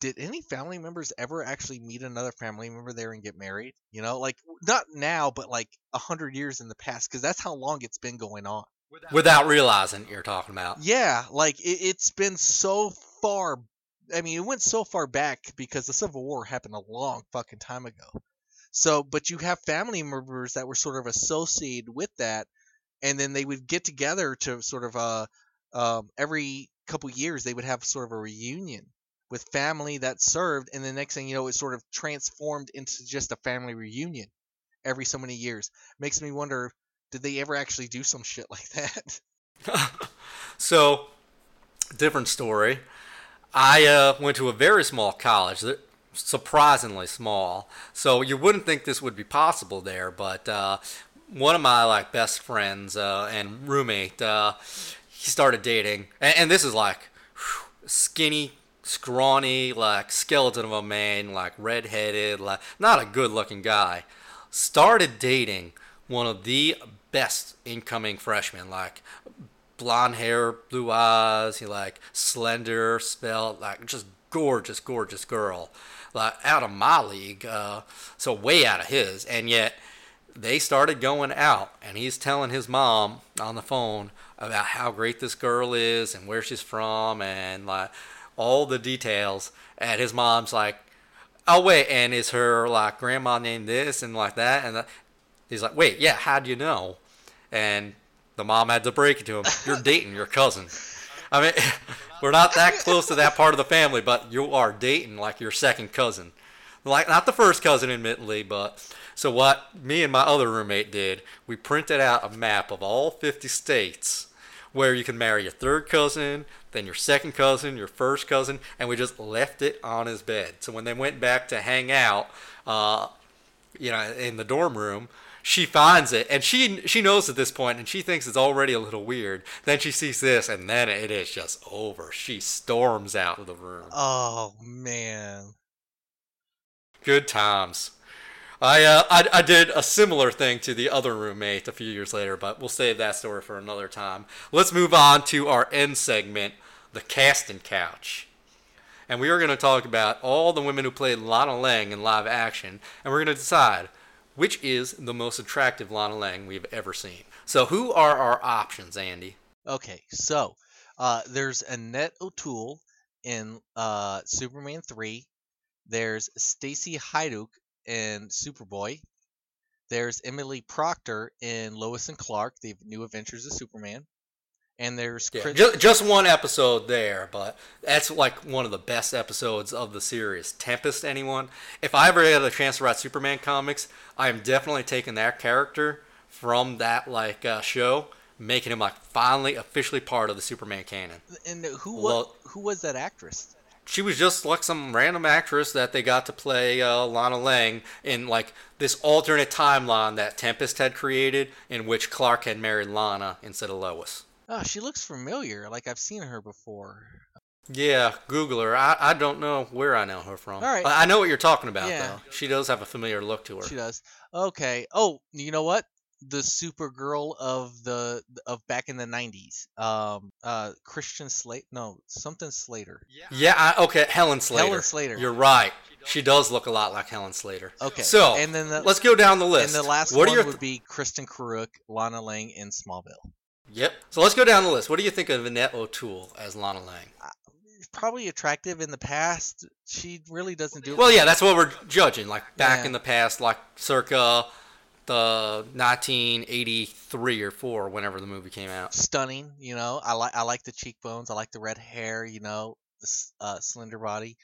did any family members ever actually meet another family member there and get married? You know, like, not now, but, like, 100 years in the past, because that's how long it's been going on. Without realizing what you're talking about. Yeah, like, it's been so far back. I mean, it went so far back because the Civil War happened a long fucking time ago. So, but you have family members that were sort of associated with that, and then they would get together to sort of every couple years they would have sort of a reunion with family that served, and the next thing you know, it sort of transformed into just a family reunion every so many years. Makes me wonder, did they ever actually do some shit like that? So, different story. I went to a very small college, surprisingly small, so you wouldn't think this would be possible there, but one of my like best friends and roommate, he started dating, and this is like skinny, scrawny, like skeleton of a man, like redheaded, like not a good-looking guy, started dating one of the best incoming freshmen, like blonde hair, blue eyes, he like slender, spelt, like just gorgeous girl, like out of my league, so way out of his, and yet they started going out, and he's telling his mom on the phone about how great this girl is and where she's from and like all the details, and his mom's like, oh wait, and is her like grandma named this and like that, and he's like, wait, yeah, how do you know? And the mom had to break it to him. You're dating your cousin. I mean, we're not that close to that part of the family, but you are dating, like, your second cousin. Like, not the first cousin, admittedly, but... So what me and my other roommate did, we printed out a map of all 50 states where you can marry your third cousin, then your second cousin, your first cousin, and we just left it on his bed. So when they went back to hang out, you know, in the dorm room... She finds it, and she knows at this point, and she thinks it's already a little weird. Then she sees this, and then it is just over. She storms out of the room. Oh, man. Good times. I did a similar thing to the other roommate a few years later, but we'll save that story for another time. Let's move on to our end segment, the casting couch. And we are going to talk about all the women who played Lana Lang in live action, and we're going to decide... which is the most attractive Lana Lang we've ever seen. So who are our options, Andy? Okay, so there's Annette O'Toole in Superman 3. There's Stacy Haiduk in Superboy. There's Emily Proctor in Lois and Clark, The New Adventures of Superman. And there's... just one episode there, but that's like one of the best episodes of the series. Tempest, anyone? If I ever had a chance to write Superman comics, I am definitely taking that character from that like show, making him like finally officially part of the Superman canon. And who was that actress? She was just like some random actress that they got to play Lana Lang in like this alternate timeline that Tempest had created, in which Clark had married Lana instead of Lois. Oh, she looks familiar. Like, I've seen her before. Yeah, Google her. I don't know where I know her from. All right. I know what you're talking about, though. She does have a familiar look to her. She does. Okay. Oh, you know what? The Supergirl of back in the 90s. Christian Slater. No, something Slater. Yeah, Helen Slater. Helen Slater. You're right. She does look a lot like Helen Slater. Okay. So, and then let's go down the list. And the last would be Kristin Kreuk, Lana Lang in Smallville. Yep. So let's go down the list. What do you think of Annette O'Toole as Lana Lang? Probably attractive in the past. She really doesn't do... Well, yeah, that's what we're judging. Like, back in the past, like, circa the 1983 or 4, whenever the movie came out. Stunning, you know. I like the cheekbones. I like the red hair, you know, the slender body.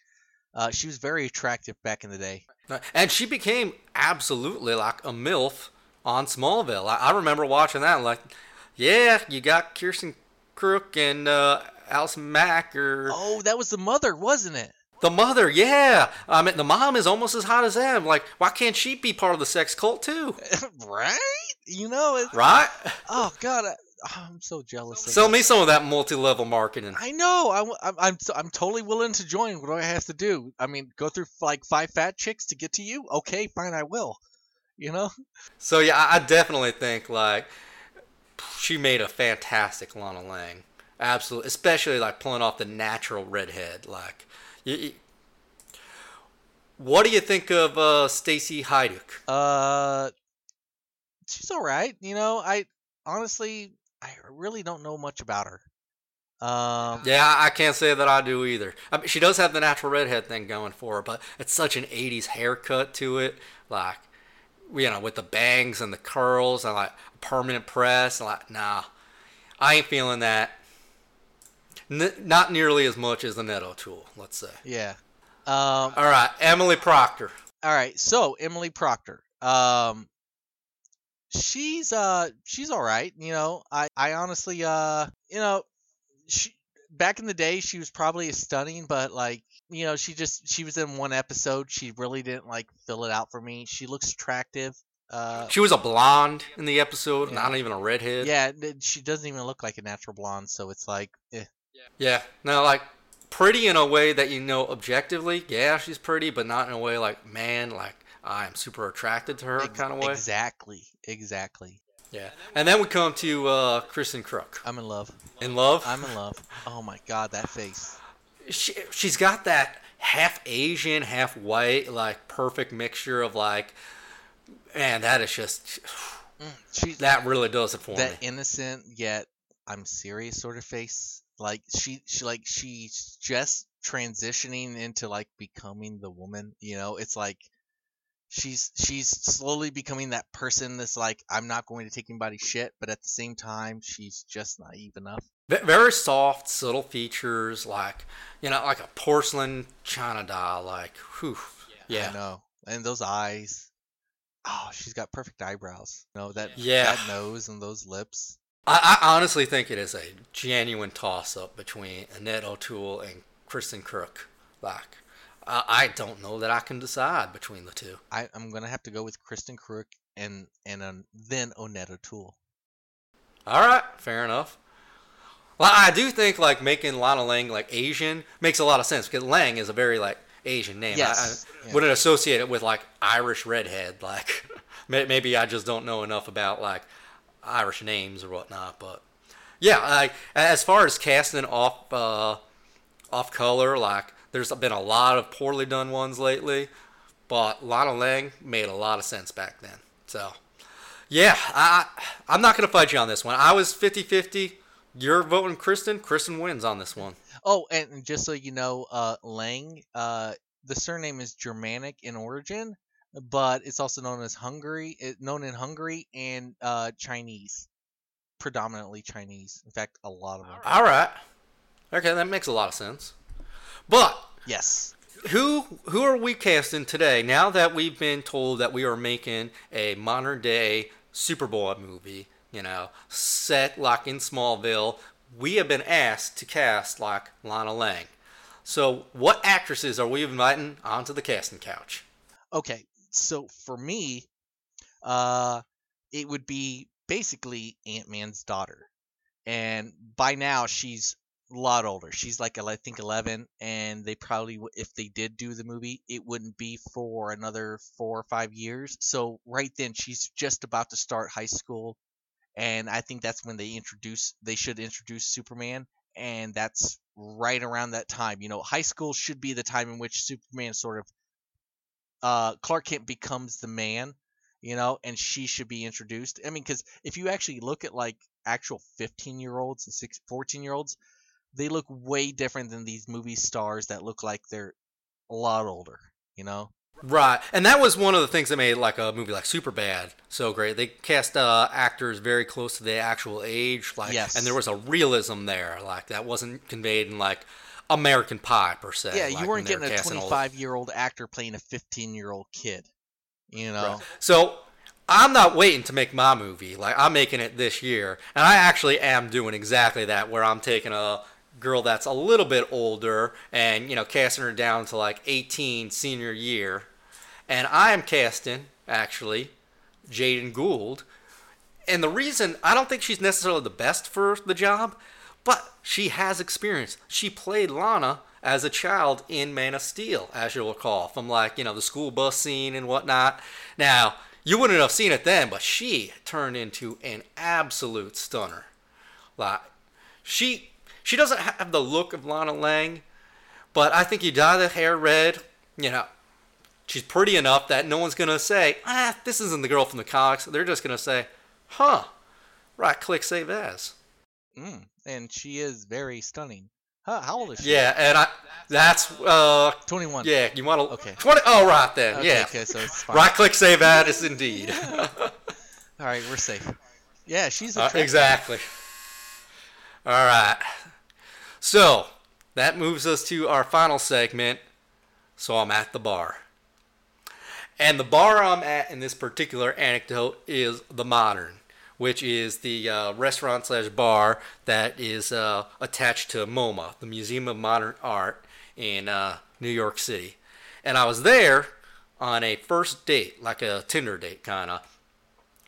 She was very attractive back in the day. And she became absolutely like a MILF on Smallville. I remember watching that and like, yeah, you got Kristin Kreuk and Alice Mack. Oh, that was the mother, wasn't it? The mother, yeah. I mean, the mom is almost as hot as them. Like, why can't she be part of the sex cult too? Right? You know it. Right? Oh, God. I'm so jealous. Sell me some of that multi-level marketing. I know. I'm totally willing to join. What do I have to do? I mean, go through like 5 fat chicks to get to you? Okay, fine, I will. You know? So, yeah, I definitely think, like, she made a fantastic Lana Lang. Absolutely. Especially, like, pulling off the natural redhead. Like, what do you think of Stacey Heiduck? She's all right. You know, I really don't know much about her. Yeah, I can't say that I do either. I mean, she does have the natural redhead thing going for her, but it's such an 80s haircut to it. Like, you know, with the bangs and the curls and, like, permanent press. And like, nah, I ain't feeling that. Not nearly as much as the Annette O'Toole, let's say. Yeah. All right, Emily Proctor. All right, so Emily Proctor. She's all right, you know. I honestly, you know, she, back in the day, she was probably stunning, but like, you know, she was in one episode. She really didn't like fill it out for me. She looks attractive. She was a blonde in the episode, yeah. Not even a redhead. Yeah, she doesn't even look like a natural blonde, so it's like, eh. Yeah, no, like, pretty in a way that, you know, objectively, yeah, she's pretty, but not in a way like, man, like, I'm super attracted to her kind of way. Exactly. Yeah. And then we come to Kristin Kreuk. I'm in love. In love? I'm in love. Oh, my God, that face. She's got that half Asian, half white, like, perfect mixture of, like, man, that is just, that really does it for me. That innocent yet I'm serious sort of face. Like she's just transitioning into like becoming the woman, you know. It's like she's slowly becoming that person that's like, I'm not going to take anybody's shit, but at the same time, she's just naive enough. Very soft, subtle features, like, you know, like a porcelain china doll, like, whew. Yeah. I know. And those eyes. Oh, she's got perfect eyebrows. You know, that nose and those lips. I honestly think it is a genuine toss-up between Annette O'Toole and Kristin Kreuk. Like, I don't know that I can decide between the two. I'm going to have to go with Kristin Kreuk and then Annette O'Toole. All right, fair enough. Well, I do think, like, making Lana Lang, like, Asian makes a lot of sense because Lang is a very, like, Asian name. Yes. I wouldn't associate it with, like, Irish redhead. Like, maybe I just don't know enough about, like, Irish names or whatnot, but yeah, like, as far as casting off color, like, there's been a lot of poorly done ones lately, but Lana Lang made a lot of sense back then. So yeah, I'm not gonna fight you on this one. I was 50-50. You're voting Kristin. Kristin wins on this one. Oh, and just so you know, Lang, the surname is Germanic in origin, but it's also known as Hungary and Chinese, predominantly Chinese. In fact, a lot of them. All right. Okay, that makes a lot of sense. But yes, who are we casting today? Now that we've been told that we are making a modern day Superboy movie, you know, set like in Smallville, we have been asked to cast like Lana Lang. So, what actresses are we inviting onto the casting couch? Okay. So for me, it would be basically Ant-Man's daughter. And by now, she's a lot older. She's like, I think, 11. And they probably, if they did do the movie, it wouldn't be for another 4 or 5 years. So right then, she's just about to start high school. And I think that's when they should introduce Superman. And that's right around that time. You know, high school should be the time in which Superman sort of, Clark Kent becomes the man, you know, and she should be introduced. I mean, because if you actually look at like actual 15-year-olds and 14-year-olds, they look way different than these movie stars that look like they're a lot older, you know. Right, and that was one of the things that made like a movie like Superbad so great. They cast actors very close to the actual age, like, yes. And there was a realism there, like that wasn't conveyed in like American Pie per se. Yeah, like, you weren't getting a 25-year-old actor playing a 15-year-old kid, you know. Right. So I'm not waiting to make my movie. Like I'm making it this year, and I actually am doing exactly that, where I'm taking a girl that's a little bit older and, you know, casting her down to like 18 senior year. And I am casting, actually, Jayden Gould. And the reason, I don't think she's necessarily the best for the job, but she has experience. She played Lana as a child in Man of Steel, as you'll recall, from like, you know, the school bus scene and whatnot. Now, you wouldn't have seen it then, but she turned into an absolute stunner. Like, she doesn't have the look of Lana Lang, but I think you dye the hair red, you know, she's pretty enough that no one's going to say, this isn't the girl from the comics. They're just going to say, right-click, save as. And she is very stunning. Huh, how old is she? Yeah, and that's 21. Yeah, you want to... Okay. 20, oh, right then, okay, yeah. Okay, so it's fine. Right-click, save as, indeed. Yeah. All right, we're safe. Yeah, she's a... exactly. All right. So, that moves us to our final segment, So I'm at the Bar. And the bar I'm at in this particular anecdote is The Modern, which is the restaurant/bar that is attached to MoMA, the Museum of Modern Art in New York City. And I was there on a first date, like a Tinder date kind of.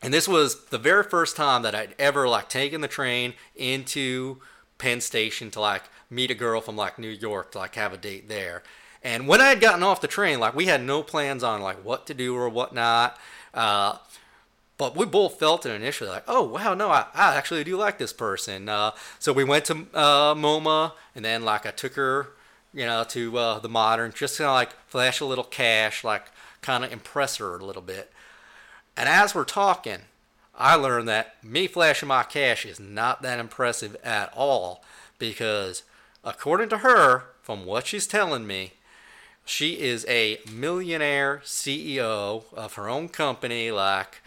And this was the very first time that I'd ever like taken the train into Penn Station to like meet a girl from like New York to like have a date there. And when I had gotten off the train, like we had no plans on like what to do or whatnot. But we both felt it initially like, oh, wow, no, I actually do like this person. So we went to MoMA and then like I took her, you know, to the Modern, just kind of like flash a little cash, like kind of impress her a little bit. And as we're talking, I learned that me flashing my cash is not that impressive at all because, according to her, from what she's telling me, she is a millionaire CEO of her own company. Like,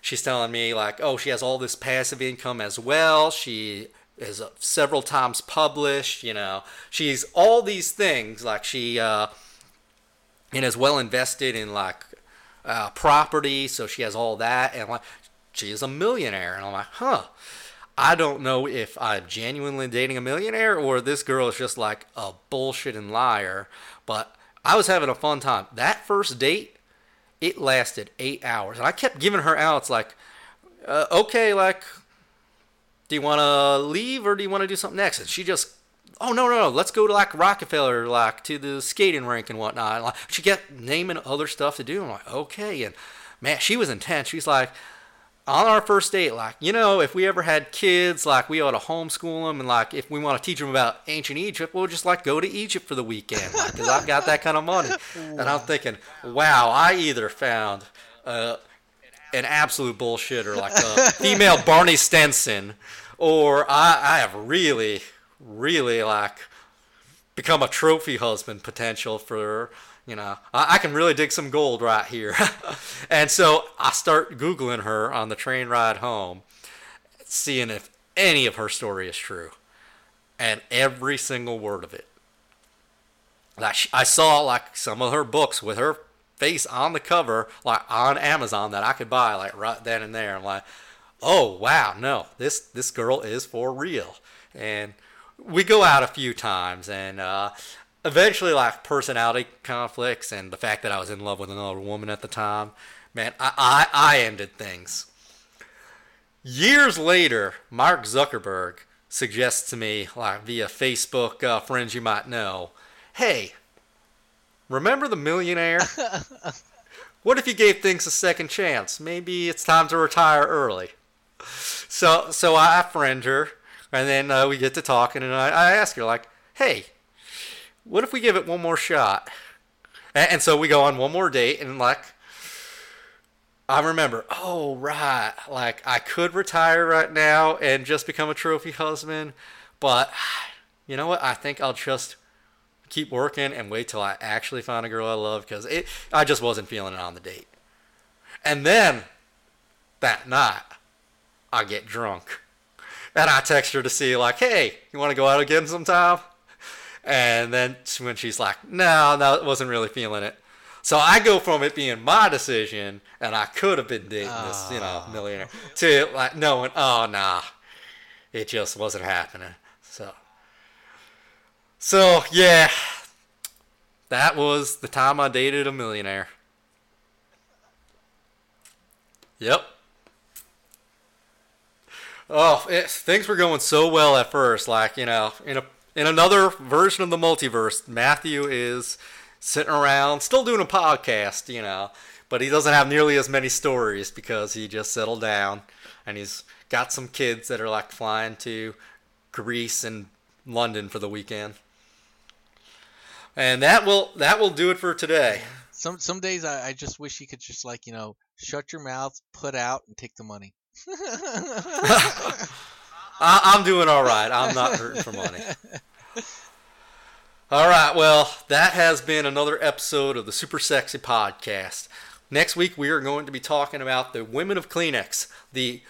she's telling me, like, oh, she has all this passive income as well. She is several times published, you know. She's all these things. Like, she and is well invested in, like, property, so she has all that, and like she is a millionaire, and I'm like, I don't know if I'm genuinely dating a millionaire or this girl is just like a bullshitting liar. But I was having a fun time. That first date, it lasted 8 hours, and I kept giving her outs like, okay, like, do you want to leave or do you want to do something next? And she just, oh, no, let's go to, like, Rockefeller, like, to the skating rink and whatnot. Like, she kept naming other stuff to do. I'm like, okay. And, man, she was intense. She's like, on our first date, like, you know, if we ever had kids, like, we ought to homeschool them. And, like, if we want to teach them about ancient Egypt, we'll just, like, go to Egypt for the weekend. Like, because I've got that kind of money. And I'm thinking, wow, I either found an absolute bullshitter, like a female Barney Stinson, or I have really like become a trophy husband potential for, you know, I can really dig some gold right here. And so I start Googling her on the train ride home, seeing if any of her story is true, and every single word of it. Like, I saw like some of her books with her face on the cover, like on Amazon, that I could buy like right then and there. I'm like, oh wow, no, this girl is for real. And we go out a few times, and eventually, like, personality conflicts and the fact that I was in love with another woman at the time, man, I ended things. Years later, Mark Zuckerberg suggests to me, like, via Facebook friends you might know, hey, remember the millionaire? What if you gave things a second chance? Maybe it's time to retire early. So I friend her. And then we get to talking, and I ask her, like, hey, what if we give it one more shot? And so we go on one more date, and, like, I remember, oh, right, like, I could retire right now and just become a trophy husband, but you know what? I think I'll just keep working and wait till I actually find a girl I love, because I just wasn't feeling it on the date. And then that night, I get drunk. And I text her to see, like, hey, you want to go out again sometime? And then when she's like, no, wasn't really feeling it. So I go from it being my decision, and I could have been dating this, millionaire, to like knowing, oh, nah, it just wasn't happening. So yeah, that was the time I dated a millionaire. Yep. Oh, things were going so well at first. Like, in another version of the multiverse, Matthew is sitting around still doing a podcast, but he doesn't have nearly as many stories because he just settled down, and he's got some kids that are like flying to Greece and London for the weekend. And that will do it for today. Some days I just wish you could just shut your mouth, put out, and take the money. I'm doing all right. I'm not hurting for money. All right. Well, that has been another episode of the Super Sexy Podcast. Next week, we are going to be talking about the women of Kleenex, the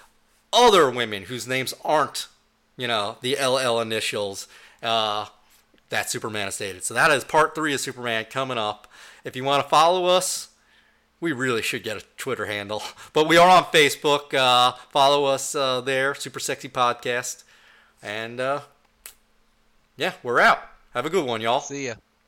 other women whose names aren't, the LL initials that Superman has dated. So that is part 3 of Superman coming up. If you want to follow us, we really should get a Twitter handle. But we are on Facebook. Follow us there, Super Sexy Podcast. And, yeah, we're out. Have a good one, y'all. See ya.